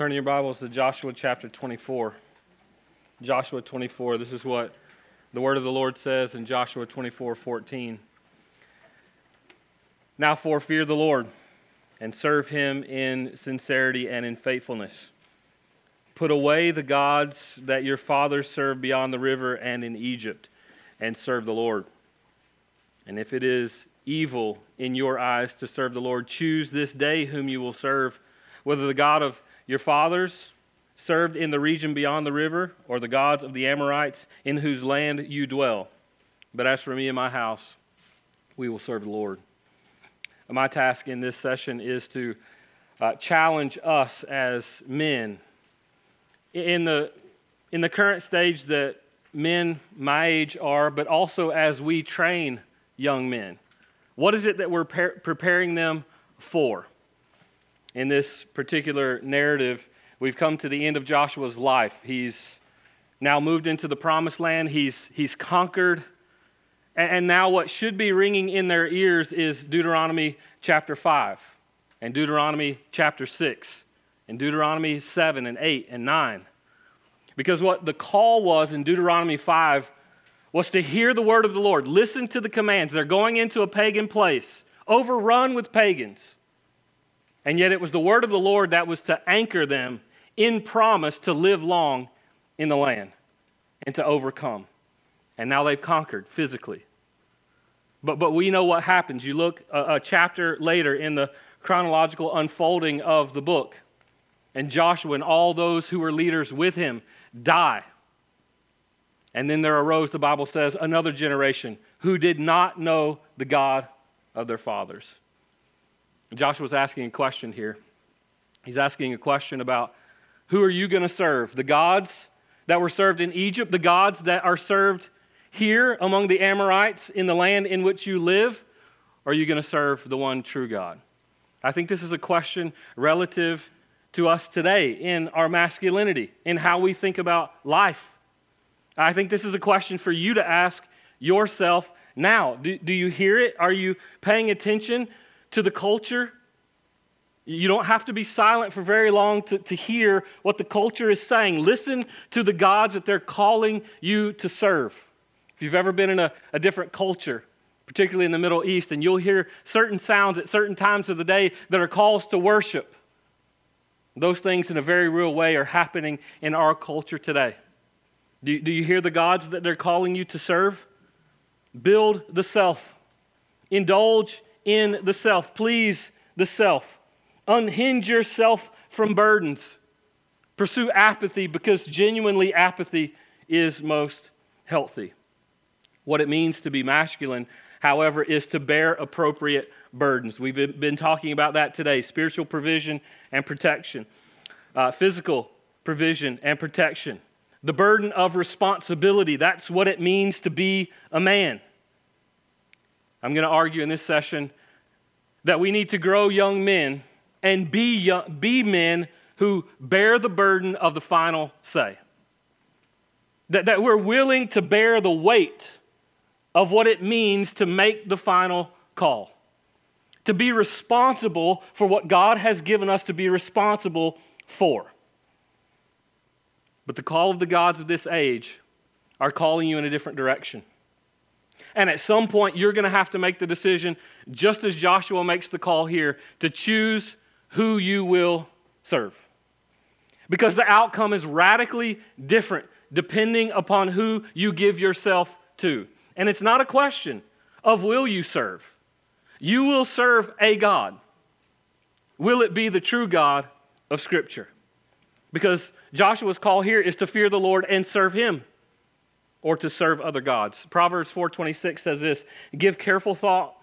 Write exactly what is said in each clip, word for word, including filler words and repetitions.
Turn your Bibles to Joshua chapter twenty-four. Joshua twenty-four, this is what the word of the Lord says in Joshua twenty-four fourteen. Now for fear the Lord, and serve him in sincerity and in faithfulness. Put away the gods that your fathers served beyond the river and in Egypt, and serve the Lord. And if it is evil in your eyes to serve the Lord, choose this day whom you will serve, whether the God of your fathers served in the region beyond the river, or the gods of the Amorites in whose land you dwell. But as for me and my house, we will serve the Lord. My task in this session is to uh, challenge us as men. In the, in the current stage that men my age are, but also as we train young men, what is it that we're pre- preparing them for? In this particular narrative, we've come to the end of Joshua's life. He's now moved into the promised land. He's, he's conquered. And now what should be ringing in their ears is Deuteronomy chapter five, and Deuteronomy chapter six, and Deuteronomy seven and eight and nine. Because what the call was in Deuteronomy five was to hear the word of the Lord, listen to the commands. They're going into a pagan place, overrun with pagans. And yet it was the word of the Lord that was to anchor them in promise to live long in the land and to overcome. And now they've conquered physically. But but we know what happens. You look a, a chapter later in the chronological unfolding of the book, and Joshua and all those who were leaders with him die. And then there arose, the Bible says, another generation who did not know the God of their fathers. Joshua's asking a question here. He's asking a question about, who are you going to serve? The gods that were served in Egypt, the gods that are served here among the Amorites in the land in which you live, or are you going to serve the one true God? I think this is a question relative to us today in our masculinity, in how we think about life. I think this is a question for you to ask yourself now. Do, do you hear it? Are you paying attention to the culture? You don't have to be silent for very long to, to hear what the culture is saying. Listen to the gods that they're calling you to serve. If you've ever been in a, a different culture, particularly in the Middle East, and you'll hear certain sounds at certain times of the day that are calls to worship. Those things in a very real way are happening in our culture today. Do, do you hear the gods that they're calling you to serve? Build the self. Indulge in the self. Please the self. Unhinge yourself from burdens. Pursue apathy, because genuinely apathy is most healthy. What it means to be masculine, however, is to bear appropriate burdens. We've been talking about that today. Spiritual provision and protection. Uh, physical provision and protection. The burden of responsibility. That's what it means to be a man. I'm going to argue in this session that we need to grow young men and be, young, be men who bear the burden of the final say. That, that we're willing to bear the weight of what it means to make the final call, to be responsible for what God has given us to be responsible for. But the call of the gods of this age are calling you in a different direction. And at some point, you're going to have to make the decision, just as Joshua makes the call here, to choose who you will serve. Because the outcome is radically different depending upon who you give yourself to. And it's not a question of will you serve. You will serve a God. Will it be the true God of Scripture? Because Joshua's call here is to fear the Lord and serve him, or to serve other gods. Proverbs four twenty-six says this, give careful thought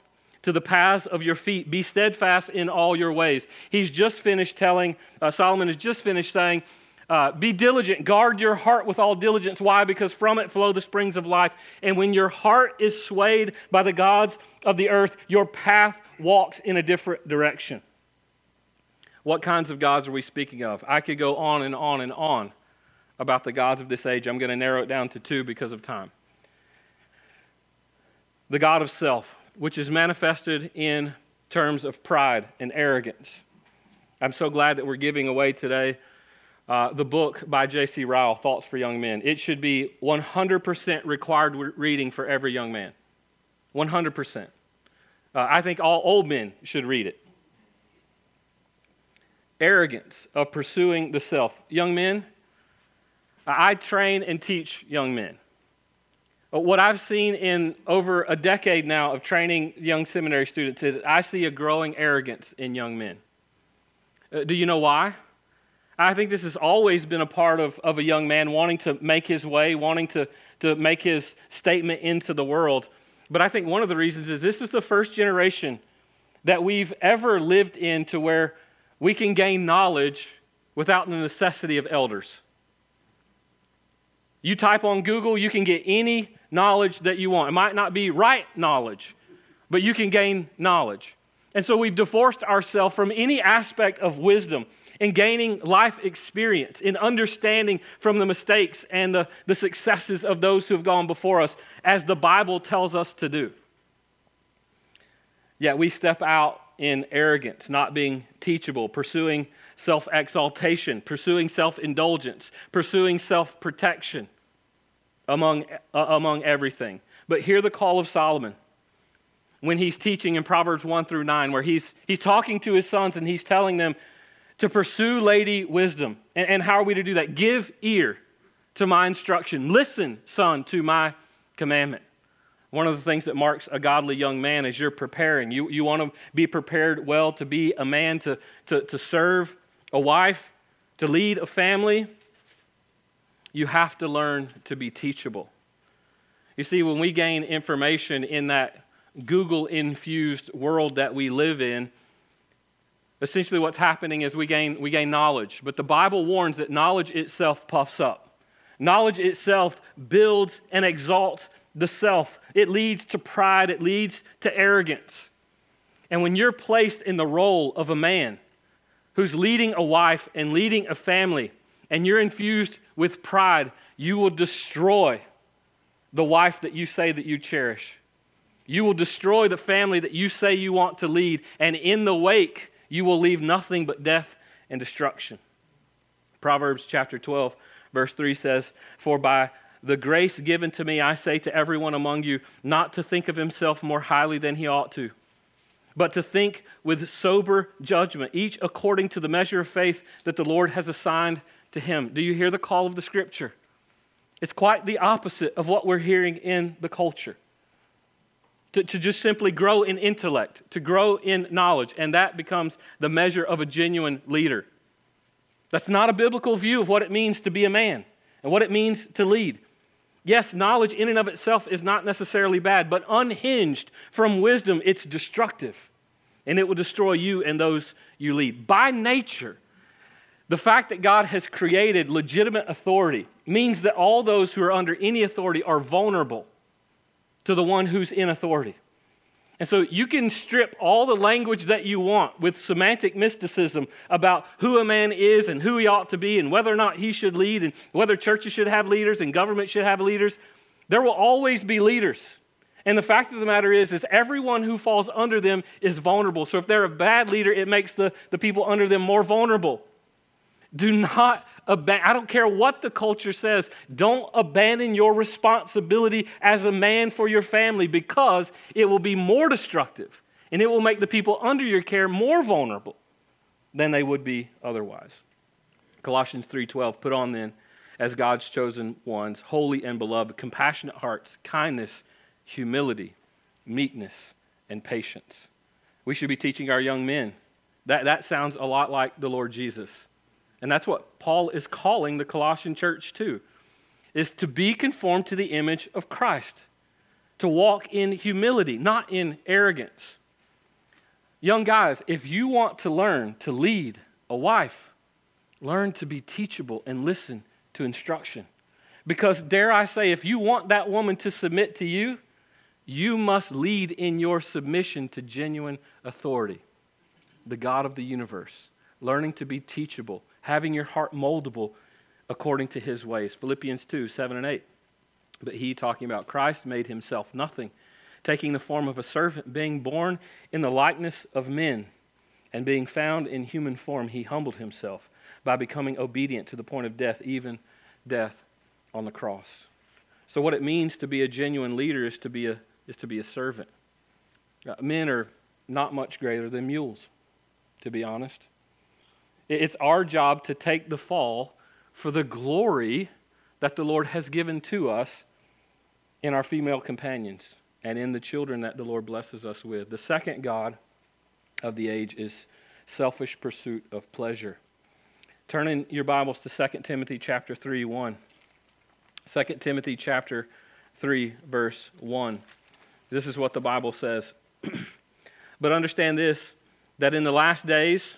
to the paths of your feet. Be steadfast in all your ways. He's just finished telling, uh, Solomon has just finished saying, Uh, be diligent, guard your heart with all diligence. Why? Because from it flow the springs of life. And when your heart is swayed by the gods of the earth, your path walks in a different direction. What kinds of gods are we speaking of? I could go on and on and on about the gods of this age. I'm going to narrow it down to two because of time. The god of self, which is manifested in terms of pride and arrogance. I'm so glad that we're giving away today Uh, the book by J C Ryle, Thoughts for Young Men. It should be one hundred percent required re- reading for every young man. one hundred percent. Uh, I think all old men should read it. Arrogance of pursuing the self. Young men, I train and teach young men. What I've seen in over a decade now of training young seminary students is I see a growing arrogance in young men. Uh, do you know why? I think this has always been a part of, of a young man wanting to make his way, wanting to, to make his statement into the world. But I think one of the reasons is this is the first generation that we've ever lived in to where we can gain knowledge without the necessity of elders. You type on Google, you can get any knowledge that you want. It might not be right knowledge, but you can gain knowledge. And so we've divorced ourselves from any aspect of wisdom in gaining life experience, in understanding from the mistakes and the, the successes of those who have gone before us, as the Bible tells us to do. Yet we step out in arrogance, not being teachable, pursuing self-exaltation, pursuing self-indulgence, pursuing self-protection among, uh, among everything. But hear the call of Solomon when he's teaching in Proverbs one through nine, where he's he's talking to his sons and he's telling them to pursue Lady Wisdom. And, and how are we to do that? Give ear to my instruction. Listen, son, to my commandment. One of the things that marks a godly young man is you're preparing. You, you want to be prepared well to be a man, to, to, to serve a wife, to lead a family. You have to learn to be teachable. You see, when we gain information in that Google-infused world that we live in, essentially what's happening is we gain we gain knowledge. But the Bible warns that knowledge itself puffs up. Knowledge itself builds and exalts the self. It leads to pride. It leads to arrogance. And when you're placed in the role of a man who's leading a wife and leading a family, and you're infused with pride, you will destroy the wife that you say that you cherish. You will destroy the family that you say you want to lead, and in the wake, you will leave nothing but death and destruction. Proverbs chapter twelve, verse three says, "For by the grace given to me, I say to everyone among you, not to think of himself more highly than he ought to, but to think with sober judgment, each according to the measure of faith that the Lord has assigned to him." Do you hear the call of the Scripture? It's quite the opposite of what we're hearing in the culture. To, to just simply grow in intellect, to grow in knowledge, and that becomes the measure of a genuine leader. That's not a biblical view of what it means to be a man and what it means to lead. Yes, knowledge in and of itself is not necessarily bad, but unhinged from wisdom, it's destructive, and it will destroy you and those you lead. By nature, the fact that God has created legitimate authority means that all those who are under any authority are vulnerable to the one who's in authority. And so you can strip all the language that you want with semantic mysticism about who a man is and who he ought to be and whether or not he should lead and whether churches should have leaders and government should have leaders. There will always be leaders. And the fact of the matter is, is everyone who falls under them is vulnerable. So if they're a bad leader, it makes the, the people under them more vulnerable. Do not abandon, I don't care what the culture says, don't abandon your responsibility as a man for your family, because it will be more destructive and it will make the people under your care more vulnerable than they would be otherwise. Colossians three twelve, "Put on then, as God's chosen ones, holy and beloved, compassionate hearts, kindness, humility, meekness, and patience." We should be teaching our young men. That, that sounds a lot like the Lord Jesus. And that's what Paul is calling the Colossian church to, is to be conformed to the image of Christ, to walk in humility, not in arrogance. Young guys, if you want to learn to lead a wife, learn to be teachable and listen to instruction. Because dare I say, if you want that woman to submit to you, you must lead in your submission to genuine authority, the God of the universe, learning to be teachable, having your heart moldable according to his ways. Philippians two, seven and eight. "But he," talking about Christ, "made himself nothing, taking the form of a servant, being born in the likeness of men, and being found in human form, he humbled himself by becoming obedient to the point of death, even death on the cross. So what it means to be a genuine leader is to be a is to be a servant. Uh, men are not much greater than mules, to be honest. It's our job to take the fall for the glory that the Lord has given to us in our female companions and in the children that the Lord blesses us with. The second god of the age is selfish pursuit of pleasure. Turn in your Bibles to Second Timothy chapter three, one. Second Timothy chapter three, verse one. This is what the Bible says. But understand this, that in the last days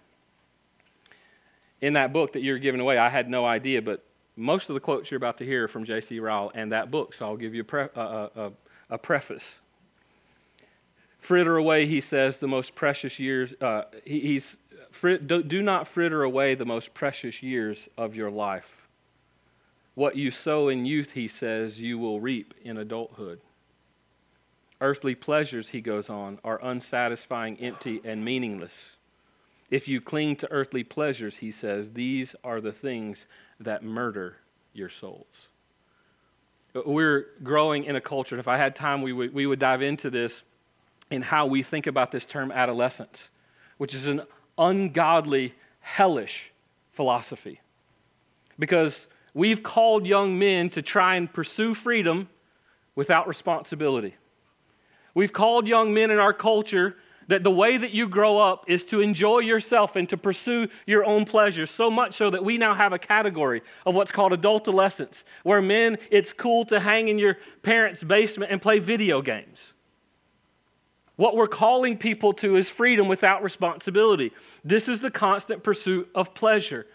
In that book that you're giving away, I had no idea, but most of the quotes you're about to hear are from J C. Ryle and that book, so I'll give you a, pre- a, a, a preface. Fritter away, he says, the most precious years. Uh, he, he's frit, do, do not fritter away the most precious years of your life. What you sow in youth, he says, you will reap in adulthood. Earthly pleasures, he goes on, are unsatisfying, empty, and meaningless. If you cling to earthly pleasures, he says, these are the things that murder your souls. We're growing in a culture, if I had time, we would, we would dive into this in how we think about this term adolescence, which is an ungodly, hellish philosophy. Because we've called young men to try and pursue freedom without responsibility. We've called young men in our culture that the way that you grow up is to enjoy yourself and to pursue your own pleasure, so much so that we now have a category of what's called adultolescence, where men, it's cool to hang in your parents' basement and play video games. What we're calling people to is freedom without responsibility. This is the constant pursuit of pleasure.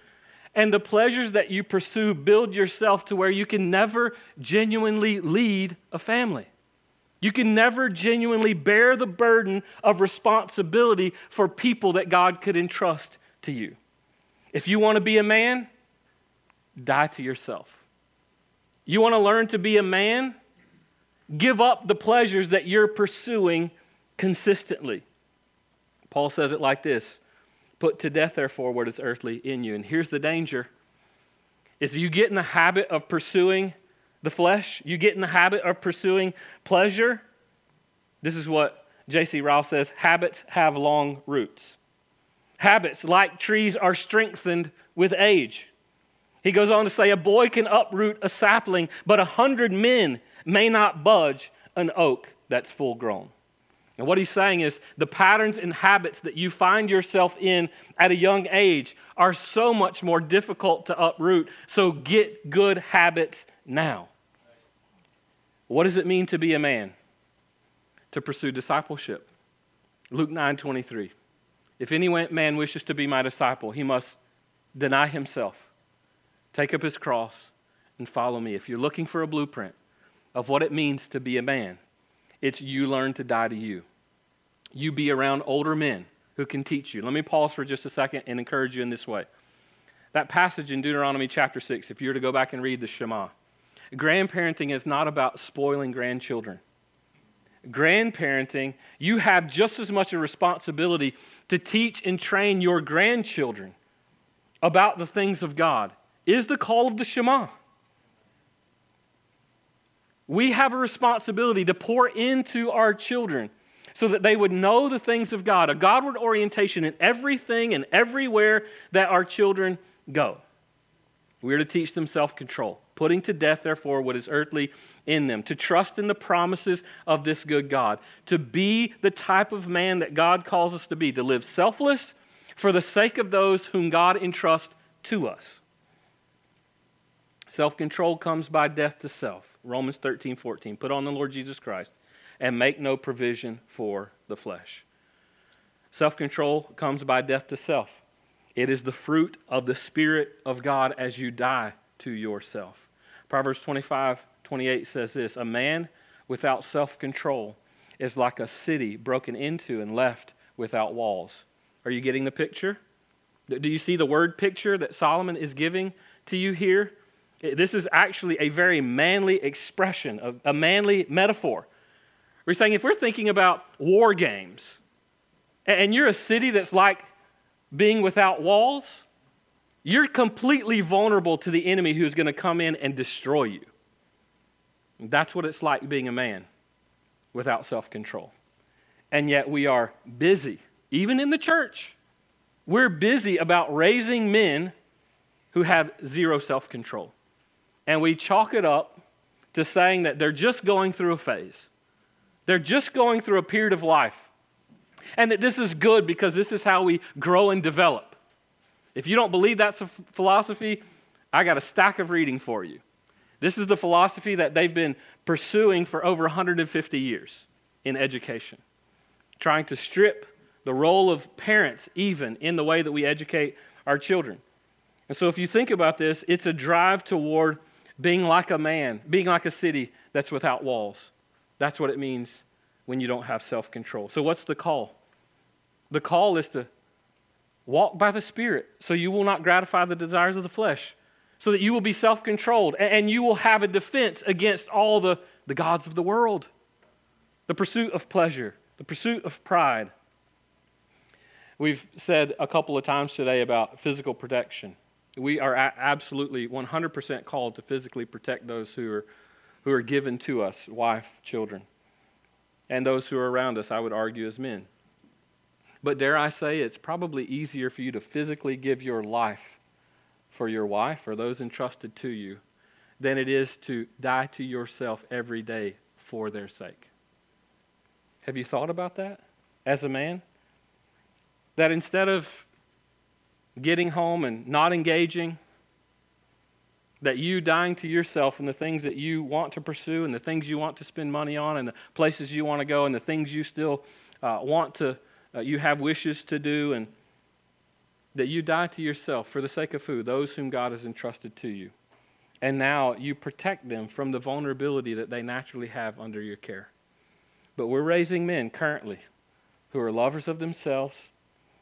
And the pleasures that you pursue build yourself to where you can never genuinely lead a family. You can never genuinely bear the burden of responsibility for people that God could entrust to you. If you want to be a man, die to yourself. You want to learn to be a man? Give up the pleasures that you're pursuing consistently. Paul says it like this, put to death, therefore, what is earthly in you. And here's the danger, is you get in the habit of pursuing the flesh, you get in the habit of pursuing pleasure. This is what J C. Ryle says, habits have long roots. Habits, like trees, are strengthened with age. He goes on to say, a boy can uproot a sapling, but a hundred men may not budge an oak that's full grown. And what he's saying is the patterns and habits that you find yourself in at a young age are so much more difficult to uproot. So get good habits now. What does it mean to be a man? To pursue discipleship. Luke nine twenty-three. If any man wishes to be my disciple, he must deny himself, take up his cross, and follow me. If you're looking for a blueprint of what it means to be a man, it's you learn to die to you. You be around older men who can teach you. Let me pause for just a second and encourage you in this way. That passage in Deuteronomy chapter six, if you were to go back and read the Shema, grandparenting is not about spoiling grandchildren. Grandparenting, you have just as much a responsibility to teach and train your grandchildren about the things of God. Is the call of the Shema. We have a responsibility to pour into our children so that they would know the things of God, a Godward orientation in everything and everywhere that our children go. We are to teach them self-control, putting to death, therefore, what is earthly in them, to trust in the promises of this good God, to be the type of man that God calls us to be, to live selfless for the sake of those whom God entrusts to us. Self-control comes by death to self. Romans thirteen fourteen, put on the Lord Jesus Christ and make no provision for the flesh. Self-control comes by death to self. It is the fruit of the Spirit of God as you die to yourself. Proverbs twenty-five twenty-eight says this, "A man without self-control is like a city broken into and left without walls." Are you getting the picture? Do you see the word picture that Solomon is giving to you here? This is actually a very manly expression, a manly metaphor. We're saying if we're thinking about war games, and you're a city that's like being without walls, you're completely vulnerable to the enemy who's going to come in and destroy you. That's what it's like being a man without self-control. And yet we are busy, even in the church. We're busy about raising men who have zero self-control. And we chalk it up to saying that they're just going through a phase. They're just going through a period of life. And that this is good because this is how we grow and develop. If you don't believe that's a philosophy, I got a stack of reading for you. This is the philosophy that they've been pursuing for over one hundred fifty years in education, trying to strip the role of parents even in the way that we educate our children. And so if you think about this, it's a drive toward being like a man, being like a city that's without walls. That's what it means when you don't have self-control. So what's the call? The call is to walk by the Spirit so you will not gratify the desires of the flesh, so that you will be self-controlled and you will have a defense against all the, the gods of the world, the pursuit of pleasure, the pursuit of pride. We've said a couple of times today about physical protection. We are absolutely one hundred percent called to physically protect those who are, who are given to us, wife, children, and those who are around us, I would argue, as men. But dare I say, it's probably easier for you to physically give your life for your wife or those entrusted to you than it is to die to yourself every day for their sake. Have you thought about that as a man? That instead of getting home and not engaging, that you dying to yourself and the things that you want to pursue and the things you want to spend money on and the places you want to go and the things you still uh, want to, uh, you have wishes to do, and that you die to yourself for the sake of who? Those whom God has entrusted to you. And now you protect them from the vulnerability that they naturally have under your care. But we're raising men currently who are lovers of themselves,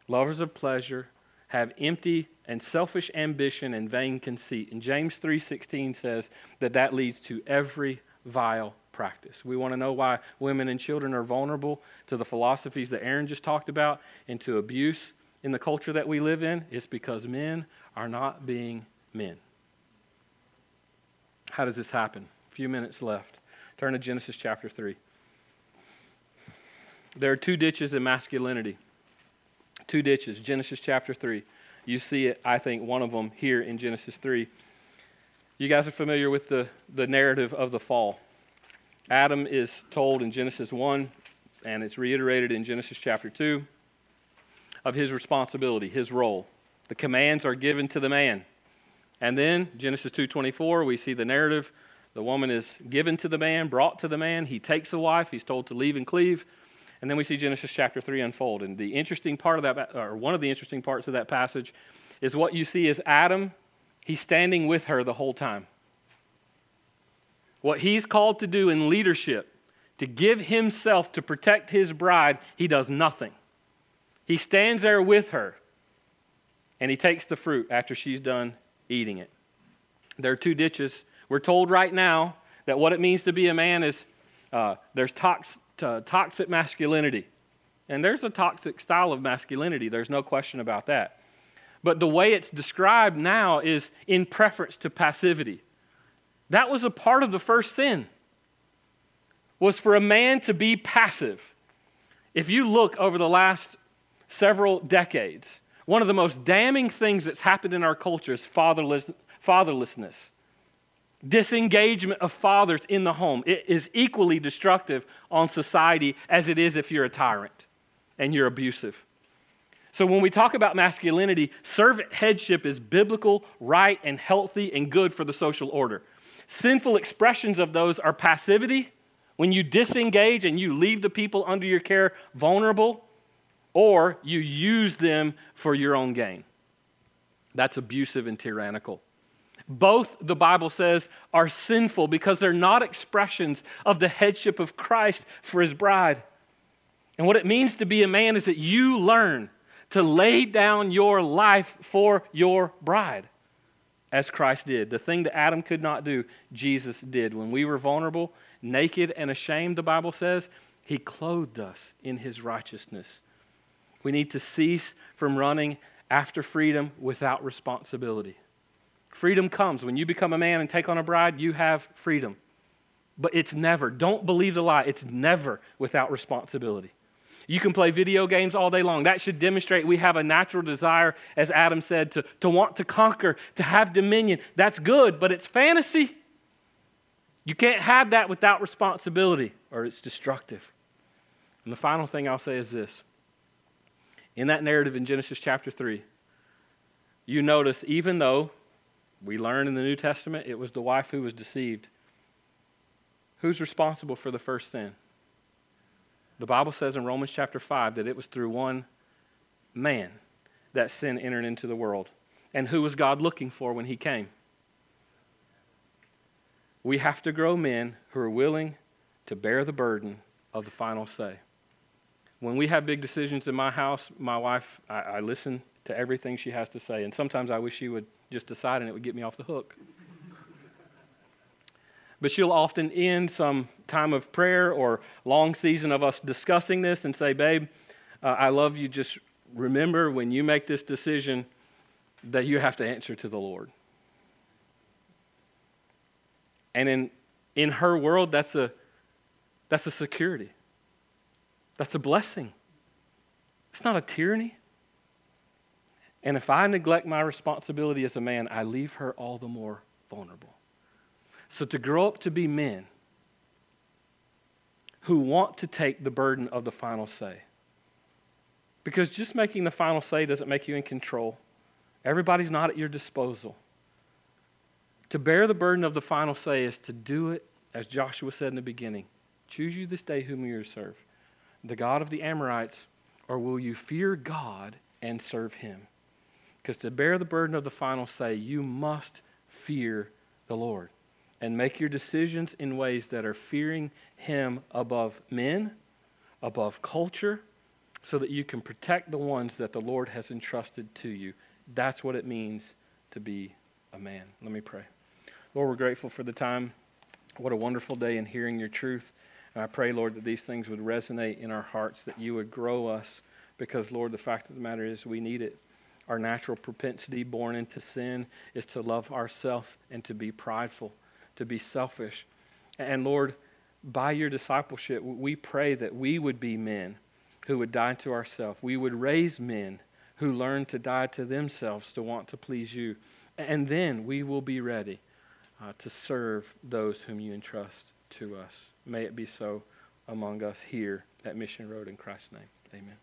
lovers of pleasure, have empty and selfish ambition and vain conceit. And James three sixteen says that that leads to every vile practice. We want to know why women and children are vulnerable to the philosophies that Aaron just talked about and to abuse in the culture that we live in. It's because men are not being men. How does this happen? A few minutes left. Turn to Genesis chapter three. There are two ditches in masculinity. Two ditches, Genesis chapter three. You see it, I think, one of them here in Genesis three. You guys are familiar with the, the narrative of the fall. Adam is told in Genesis one, and it's reiterated in Genesis chapter two, of his responsibility, his role. The commands are given to the man. And then, Genesis two twenty-four, we see the narrative. The woman is given to the man, brought to the man. He takes a wife. He's told to leave and cleave. And then we see Genesis chapter three unfold. And the interesting part of that, or one of the interesting parts of that passage, is what you see is Adam, he's standing with her the whole time. What he's called to do in leadership, to give himself to protect his bride, he does nothing. He stands there with her, and he takes the fruit after she's done eating it. There are two ditches. We're told right now that what it means to be a man is uh, there's tox, to, toxic masculinity. And there's a toxic style of masculinity. There's no question about that. But the way it's described now is in preference to passivity. That was a part of the first sin, was for a man to be passive. If you look over the last several decades, one of the most damning things that's happened in our culture is fatherless, fatherlessness. Disengagement of fathers in the home. It is equally destructive on society as it is if you're a tyrant and you're abusive. So when we talk about masculinity, servant headship is biblical, right, and healthy and good for the social order. Sinful expressions of those are passivity, when you disengage and you leave the people under your care vulnerable, or you use them for your own gain. That's abusive and tyrannical. Both, the Bible says, are sinful because they're not expressions of the headship of Christ for his bride. And what it means to be a man is that you learn to lay down your life for your bride, as Christ did. The thing that Adam could not do, Jesus did. When we were vulnerable, naked, and ashamed, the Bible says, he clothed us in his righteousness. We need to cease from running after freedom without responsibility. Freedom comes. When you become a man and take on a bride, you have freedom. But it's never, don't believe the lie, it's never without responsibility. You can play video games all day long. That should demonstrate we have a natural desire, as Adam said, to, to want to conquer, to have dominion. That's good, but it's fantasy. You can't have that without responsibility, or it's destructive. And the final thing I'll say is this. In that narrative in Genesis chapter three, you notice, even though we learn in the New Testament it was the wife who was deceived, who's responsible for the first sin? The Bible says in Romans chapter five that it was through one man that sin entered into the world. And who was God looking for when he came? We have to grow men who are willing to bear the burden of the final say. When we have big decisions in my house, my wife, I, I listen to everything she has to say. And sometimes I wish she would just decide and it would get me off the hook. But she'll often end some time of prayer or long season of us discussing this and say, babe, uh, I love you. Just remember when you make this decision that you have to answer to the Lord. And in in her world, that's a that's a security. That's a blessing. It's not a tyranny. And if I neglect my responsibility as a man, I leave her all the more vulnerable. So to grow up to be men who want to take the burden of the final say. Because just making the final say doesn't make you in control. Everybody's not at your disposal. To bear the burden of the final say is to do it, as Joshua said in the beginning. Choose you this day whom you serve, the God of the Amorites, or will you fear God and serve him? Because to bear the burden of the final say, you must fear the Lord. And make your decisions in ways that are fearing him above men, above culture, so that you can protect the ones that the Lord has entrusted to you. That's what it means to be a man. Let me pray. Lord, we're grateful for the time. What a wonderful day in hearing your truth. And I pray, Lord, that these things would resonate in our hearts, that you would grow us, because, Lord, the fact of the matter is we need it. Our natural propensity born into sin is to love ourselves and to be prideful, to be selfish. And Lord, by your discipleship, we pray that we would be men who would die to ourselves. We would raise men who learn to die to themselves to want to please you. And then we will be ready uh, to serve those whom you entrust to us. May it be so among us here at Mission Road, in Christ's name. Amen.